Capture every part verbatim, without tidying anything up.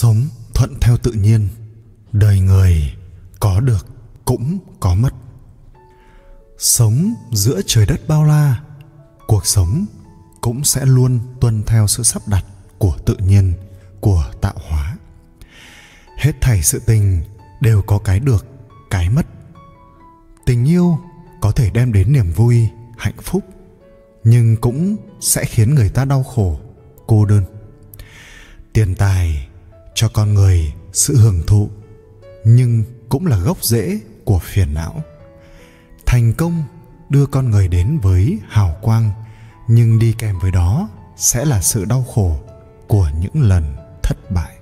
Sống thuận theo tự nhiên, đời người có được cũng có mất. Sống giữa trời đất bao la, cuộc sống cũng sẽ luôn tuân theo sự sắp đặt của tự nhiên, của tạo hóa. Hết thảy sự tình đều có cái được, cái mất. Tình yêu có thể đem đến niềm vui, hạnh phúc, nhưng cũng sẽ khiến người ta đau khổ, cô đơn. Tiền tài cho con người sự hưởng thụ, nhưng cũng là gốc rễ của phiền não. Thành công đưa con người đến với hào quang, nhưng đi kèm với đó sẽ là sự đau khổ của những lần thất bại.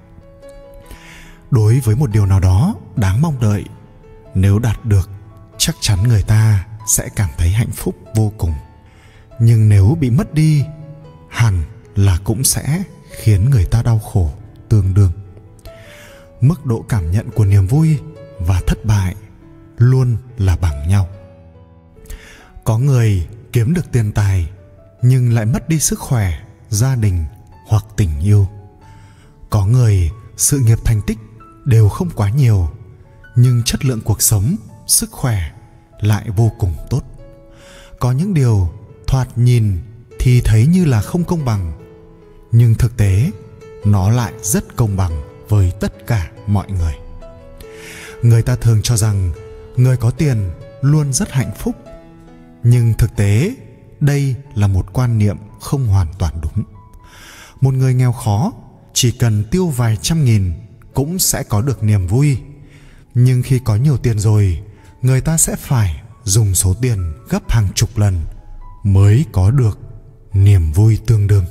Đối với một điều nào đó đáng mong đợi, nếu đạt được, chắc chắn người ta sẽ cảm thấy hạnh phúc vô cùng. Nhưng nếu bị mất đi, hẳn là cũng sẽ khiến người ta đau khổ tương đương. Mức độ cảm nhận của niềm vui và thất bại luôn là bằng nhau. Có người kiếm được tiền tài nhưng lại mất đi sức khỏe, gia đình hoặc tình yêu. Có người sự nghiệp thành tích đều không quá nhiều, nhưng chất lượng cuộc sống, sức khỏe lại vô cùng tốt. Có những điều thoạt nhìn thì thấy như là không công bằng, nhưng thực tế nó lại rất công bằng với tất cả mọi người. Người ta thường cho rằng người có tiền luôn rất hạnh phúc, nhưng thực tế đây là một quan niệm không hoàn toàn đúng. Một người nghèo khó chỉ cần tiêu vài trăm nghìn cũng sẽ có được niềm vui, nhưng khi có nhiều tiền rồi, người ta sẽ phải dùng số tiền gấp hàng chục lần mới có được niềm vui tương đương.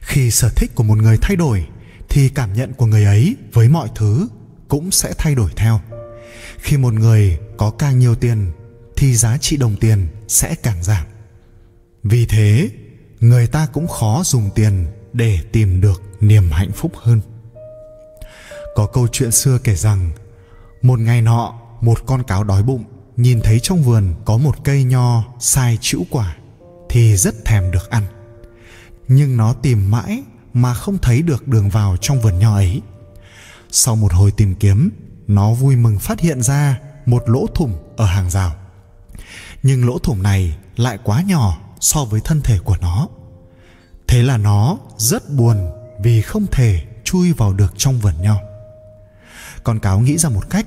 Khi sở thích của một người thay đổi thì cảm nhận của người ấy với mọi thứ cũng sẽ thay đổi theo. Khi một người có càng nhiều tiền thì giá trị đồng tiền sẽ càng giảm. Vì thế, người ta cũng khó dùng tiền để tìm được niềm hạnh phúc hơn. Có câu chuyện xưa kể rằng, một ngày nọ, một con cáo đói bụng nhìn thấy trong vườn có một cây nho sai chĩu quả thì rất thèm được ăn. Nhưng nó tìm mãi mà không thấy được đường vào trong vườn nho ấy. Sau một hồi tìm kiếm, nó vui mừng phát hiện ra một lỗ thủng ở hàng rào. Nhưng lỗ thủng này lại quá nhỏ so với thân thể của nó. Thế là nó rất buồn vì không thể chui vào được trong vườn nho. Con cáo nghĩ ra một cách,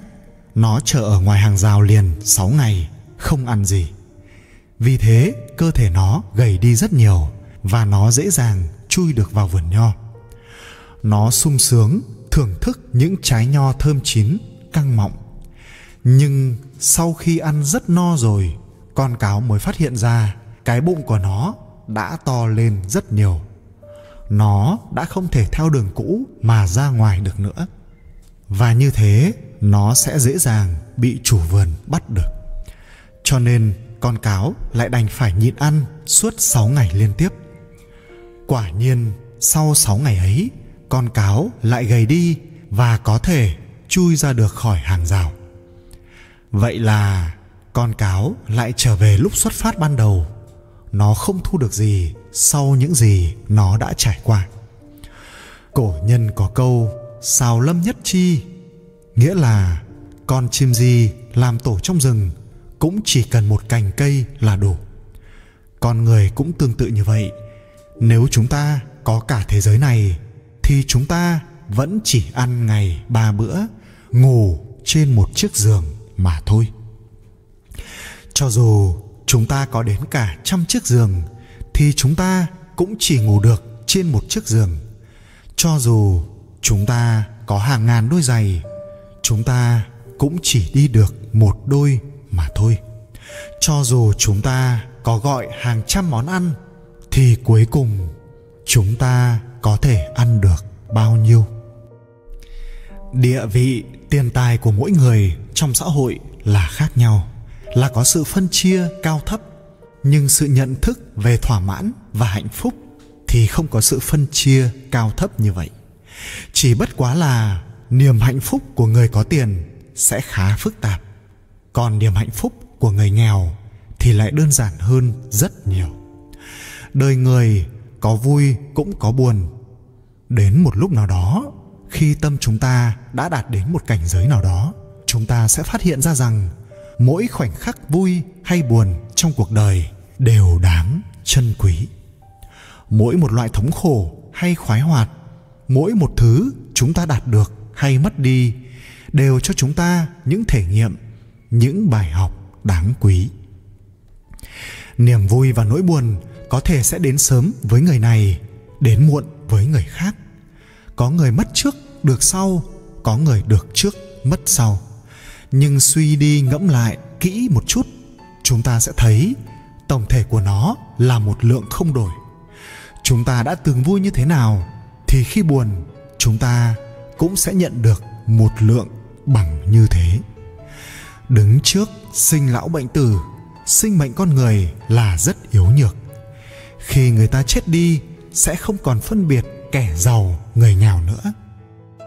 nó chờ ở ngoài hàng rào liền sáu ngày, không ăn gì. Vì thế cơ thể nó gầy đi rất nhiều và nó dễ dàng chui được vào vườn nho. Nó sung sướng thưởng thức những trái nho thơm chín, căng mọng. Nhưng sau khi ăn rất no rồi, con cáo mới phát hiện ra cái bụng của nó đã to lên rất nhiều. Nó đã không thể theo đường cũ mà ra ngoài được nữa. Và như thế, nó sẽ dễ dàng bị chủ vườn bắt được. Cho nên con cáo lại đành phải nhịn ăn suốt sáu ngày liên tiếp. Quả nhiên, sau sáu ngày ấy, con cáo lại gầy đi và có thể chui ra được khỏi hàng rào. Vậy là con cáo lại trở về lúc xuất phát ban đầu. Nó không thu được gì sau những gì nó đã trải qua. Cổ nhân có câu "Sào lâm nhất chi", nghĩa là con chim gì làm tổ trong rừng cũng chỉ cần một cành cây là đủ. Con người cũng tương tự như vậy. Nếu chúng ta có cả thế giới này thì chúng ta vẫn chỉ ăn ngày ba bữa, ngủ trên một chiếc giường mà thôi. Cho dù chúng ta có đến cả trăm chiếc giường thì chúng ta cũng chỉ ngủ được trên một chiếc giường. Cho dù chúng ta có hàng ngàn đôi giày, chúng ta cũng chỉ đi được một đôi mà thôi. Cho dù chúng ta có gọi hàng trăm món ăn thì cuối cùng chúng ta có thể ăn được bao nhiêu. Địa vị, tiền tài của mỗi người trong xã hội là khác nhau, là có sự phân chia cao thấp, nhưng sự nhận thức về thỏa mãn và hạnh phúc thì không có sự phân chia cao thấp như vậy. Chỉ bất quá là niềm hạnh phúc của người có tiền sẽ khá phức tạp, còn niềm hạnh phúc của người nghèo thì lại đơn giản hơn rất nhiều. Đời người có vui cũng có buồn. Đến một lúc nào đó, Khi tâm chúng ta đã đạt đến một cảnh giới nào đó, chúng ta sẽ phát hiện ra rằng mỗi khoảnh khắc vui hay buồn trong cuộc đời đều đáng trân quý. Mỗi một loại thống khổ hay khoái hoạt, mỗi một thứ chúng ta đạt được hay mất đi đều cho chúng ta những thể nghiệm, những bài học đáng quý. Niềm vui và nỗi buồn có thể sẽ đến sớm với người này, đến muộn với người khác. Có người mất trước, được sau, có người được trước, mất sau. Nhưng suy đi ngẫm lại kỹ một chút, chúng ta sẽ thấy tổng thể của nó là một lượng không đổi. Chúng ta đã từng vui như thế nào, thì khi buồn, chúng ta cũng sẽ nhận được một lượng bằng như thế. Đứng trước sinh lão bệnh tử, sinh mệnh con người là rất yếu nhược. Khi người ta chết đi, sẽ không còn phân biệt kẻ giàu, người nghèo nữa.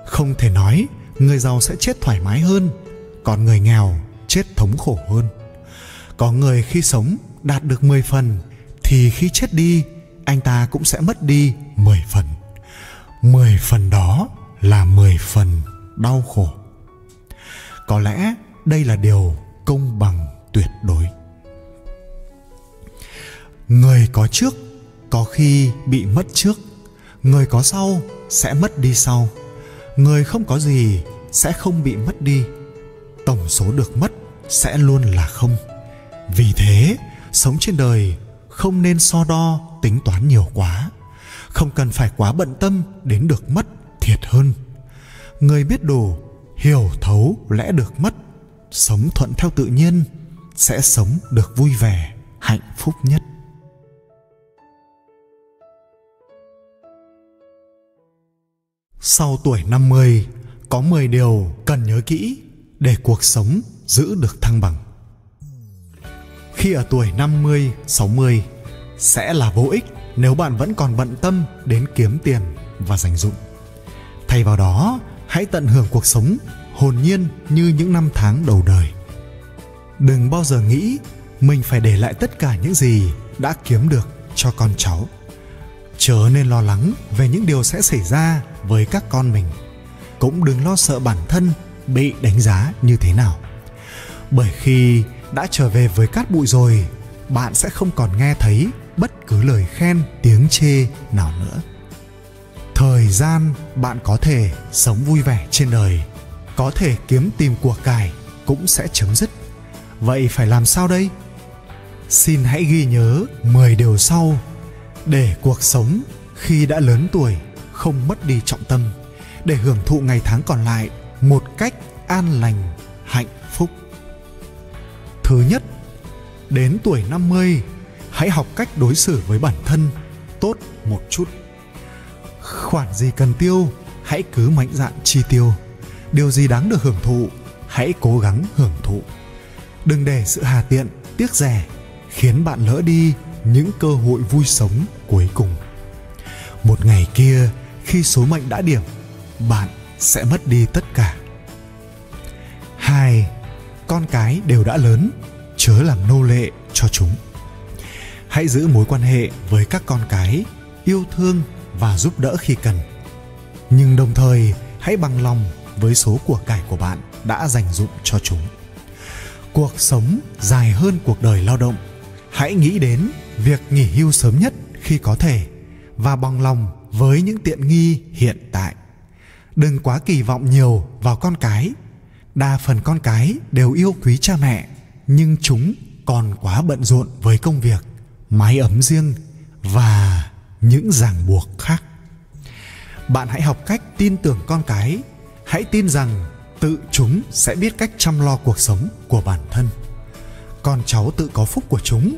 Không thể nói người giàu sẽ chết thoải mái hơn, còn người nghèo chết thống khổ hơn. Có người khi sống đạt được mười phần, thì khi chết đi, anh ta cũng sẽ mất đi mười phần. mười phần đó là mười phần đau khổ. Có lẽ đây là điều công bằng tuyệt đối. Người có trước có khi bị mất trước, người có sau sẽ mất đi sau. Người không có gì sẽ không bị mất đi. Tổng số được mất sẽ luôn là không. Vì thế, sống trên đời không nên so đo tính toán nhiều quá. Không cần phải quá bận tâm đến được mất thiệt hơn. Người biết đủ, hiểu thấu lẽ được mất, sống thuận theo tự nhiên, sẽ sống được vui vẻ, hạnh phúc nhất. Sau tuổi năm mươi, có mười điều cần nhớ kỹ để cuộc sống giữ được thăng bằng. Khi ở tuổi năm mươi, sáu mươi, sẽ là vô ích nếu bạn vẫn còn bận tâm đến kiếm tiền và dành dụm. Thay vào đó, hãy tận hưởng cuộc sống hồn nhiên như những năm tháng đầu đời. Đừng bao giờ nghĩ mình phải để lại tất cả những gì đã kiếm được cho con cháu. Chớ nên lo lắng về những điều sẽ xảy ra với các con mình. Cũng đừng lo sợ bản thân bị đánh giá như thế nào. Bởi khi đã trở về với cát bụi rồi, bạn sẽ không còn nghe thấy bất cứ lời khen, tiếng chê nào nữa. Thời gian bạn có thể sống vui vẻ trên đời, có thể kiếm tìm của cải cũng sẽ chấm dứt. Vậy phải làm sao đây? Xin hãy ghi nhớ mười điều sau để cuộc sống khi đã lớn tuổi không mất đi trọng tâm, để hưởng thụ ngày tháng còn lại một cách an lành, hạnh phúc. Thứ nhất, đến tuổi năm mươi, hãy học cách đối xử với bản thân tốt một chút. Khoản gì cần tiêu, hãy cứ mạnh dạn chi tiêu. Điều gì đáng được hưởng thụ, hãy cố gắng hưởng thụ. Đừng để sự hà tiện, tiếc rẻ khiến bạn lỡ đi những cơ hội vui sống cuối cùng. Một ngày kia, khi số mệnh đã điểm, bạn sẽ mất đi tất cả. Hai, con cái đều đã lớn, chớ làm nô lệ cho chúng. Hãy giữ mối quan hệ với các con cái, yêu thương và giúp đỡ khi cần. Nhưng đồng thời, hãy bằng lòng với số của cải của bạn đã dành dụm cho chúng. Cuộc sống dài hơn cuộc đời lao động. Hãy nghĩ đến việc nghỉ hưu sớm nhất khi có thể và bằng lòng với những tiện nghi hiện tại. Đừng quá kỳ vọng nhiều vào con cái. Đa phần con cái đều yêu quý cha mẹ, nhưng chúng còn quá bận rộn với công việc, mái ấm riêng và những ràng buộc khác. Bạn hãy học cách tin tưởng con cái. Hãy tin rằng tự chúng sẽ biết cách chăm lo cuộc sống của bản thân. Con cháu tự có phúc của chúng.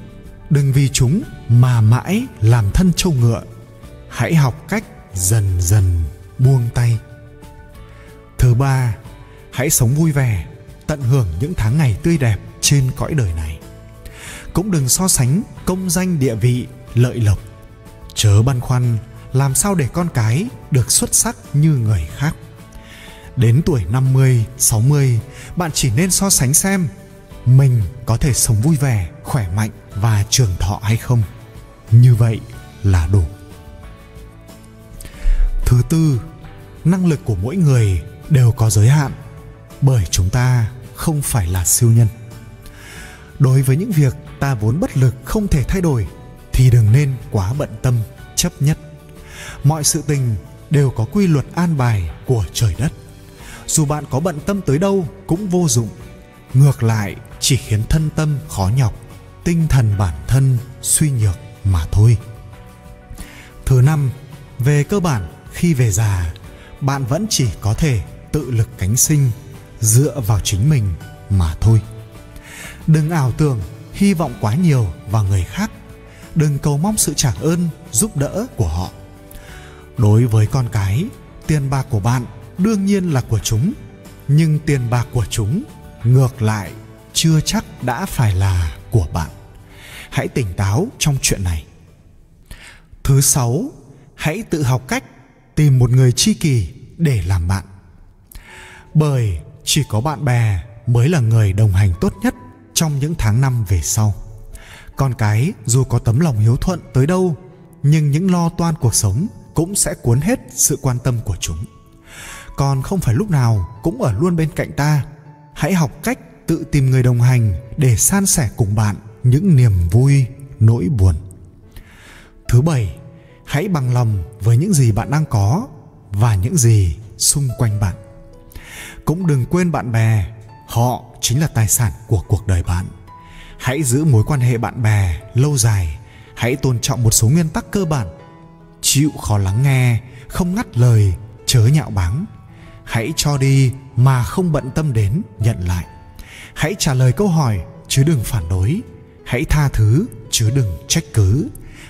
Đừng vì chúng mà mãi làm thân trâu ngựa. Hãy học cách dần dần buông tay. Thứ ba, hãy sống vui vẻ, tận hưởng những tháng ngày tươi đẹp trên cõi đời này. Cũng đừng so sánh công danh địa vị, lợi lộc. Chớ băn khoăn làm sao để con cái được xuất sắc như người khác. Đến tuổi năm mươi, sáu mươi, bạn chỉ nên so sánh xem mình có thể sống vui vẻ, khỏe mạnh và trường thọ hay không. Như vậy là đủ. Thứ tư, năng lực của mỗi người đều có giới hạn, bởi chúng ta không phải là siêu nhân. Đối với những việc ta vốn bất lực không thể thay đổi thì đừng nên quá bận tâm, chấp nhất. Mọi sự tình đều có quy luật an bài của trời đất. Dù bạn có bận tâm tới đâu cũng vô dụng, ngược lại chỉ khiến thân tâm khó nhọc, tinh thần bản thân suy nhược mà thôi. Thứ năm, về cơ bản khi về già, bạn vẫn chỉ có thể tự lực cánh sinh, dựa vào chính mình mà thôi. Đừng ảo tưởng, hy vọng quá nhiều vào người khác, đừng cầu mong sự trả ơn, giúp đỡ của họ. Đối với con cái, tiền bạc của bạn đương nhiên là của chúng, nhưng tiền bạc của chúng ngược lại chưa chắc đã phải là của bạn. Hãy tỉnh táo trong chuyện này. Thứ sáu, hãy tự học cách tìm một người tri kỷ để làm bạn. Bởi chỉ có bạn bè mới là người đồng hành tốt nhất trong những tháng năm về sau. Con cái dù có tấm lòng hiếu thuận tới đâu, nhưng những lo toan cuộc sống cũng sẽ cuốn hết sự quan tâm của chúng. Còn không phải lúc nào cũng ở luôn bên cạnh ta. Hãy học cách tự tìm người đồng hành để san sẻ cùng bạn những niềm vui, nỗi buồn. Thứ bảy, hãy bằng lòng với những gì bạn đang có và những gì xung quanh bạn. Cũng đừng quên bạn bè, họ chính là tài sản của cuộc đời bạn. Hãy giữ mối quan hệ bạn bè lâu dài, hãy tôn trọng một số nguyên tắc cơ bản. Chịu khó lắng nghe, không ngắt lời, chớ nhạo báng. Hãy cho đi mà không bận tâm đến nhận lại. Hãy trả lời câu hỏi chứ đừng phản đối. Hãy tha thứ chứ đừng trách cứ.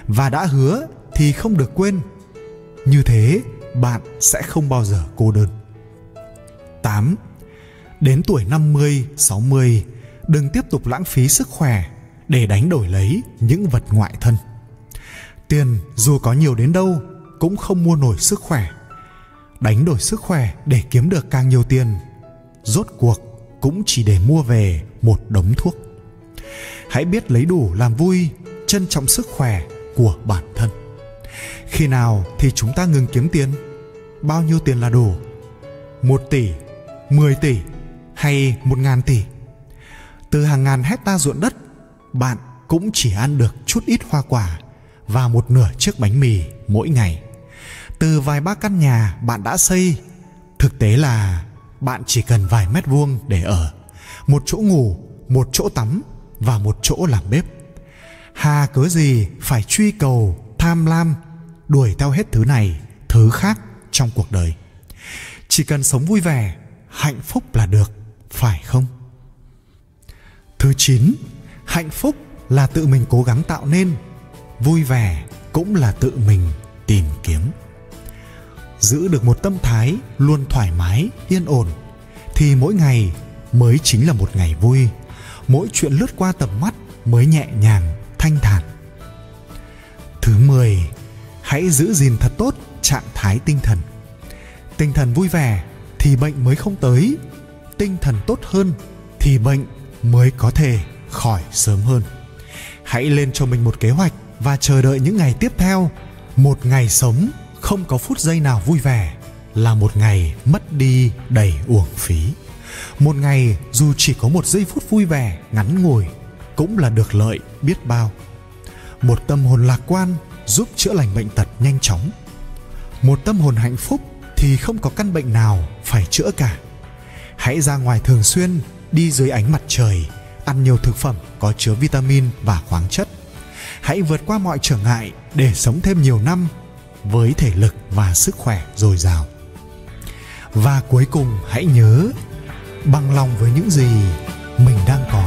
Và đã hứa thì không được quên. Như thế bạn sẽ không bao giờ cô đơn. tám. Đến tuổi năm mươi, sáu mươi, đừng tiếp tục lãng phí sức khỏe để đánh đổi lấy những vật ngoại thân. Tiền dù có nhiều đến đâu cũng không mua nổi sức khỏe. Đánh đổi sức khỏe để kiếm được càng nhiều tiền, rốt cuộc cũng chỉ để mua về một đống thuốc. Hãy biết lấy đủ làm vui, trân trọng sức khỏe của bản thân. Khi nào thì chúng ta ngừng kiếm tiền? Bao nhiêu tiền là đủ? một tỷ, mười tỷ hay một ngàn tỷ? Từ hàng ngàn hecta ruộng đất, bạn cũng chỉ ăn được chút ít hoa quả và một nửa chiếc bánh mì mỗi ngày. Từ vài ba căn nhà bạn đã xây, thực tế là bạn chỉ cần vài mét vuông để ở, một chỗ ngủ, một chỗ tắm và một chỗ làm bếp. Hà cớ gì phải truy cầu, tham lam, đuổi theo hết thứ này, thứ khác trong cuộc đời. Chỉ cần sống vui vẻ, hạnh phúc là được, phải không? Thứ chín, hạnh phúc là tự mình cố gắng tạo nên, vui vẻ cũng là tự mình tìm kiếm. Giữ được một tâm thái luôn thoải mái, yên ổn thì mỗi ngày mới chính là một ngày vui, mỗi chuyện lướt qua tầm mắt mới nhẹ nhàng, thanh thản. Thứ mười, hãy giữ gìn thật tốt trạng thái tinh thần. Tinh thần vui vẻ thì bệnh mới không tới, tinh thần tốt hơn thì bệnh mới có thể khỏi sớm hơn. Hãy lên cho mình một kế hoạch và chờ đợi những ngày tiếp theo. Một ngày sống không có phút giây nào vui vẻ là một ngày mất đi đầy uổng phí. Một ngày dù chỉ có một giây phút vui vẻ ngắn ngủi cũng là được lợi biết bao. Một tâm hồn lạc quan giúp chữa lành bệnh tật nhanh chóng. Một tâm hồn hạnh phúc thì không có căn bệnh nào phải chữa cả. Hãy ra ngoài thường xuyên, đi dưới ánh mặt trời, ăn nhiều thực phẩm có chứa vitamin và khoáng chất. Hãy vượt qua mọi trở ngại để sống thêm nhiều năm với thể lực và sức khỏe dồi dào. Và cuối cùng hãy nhớ, bằng lòng với những gì mình đang có.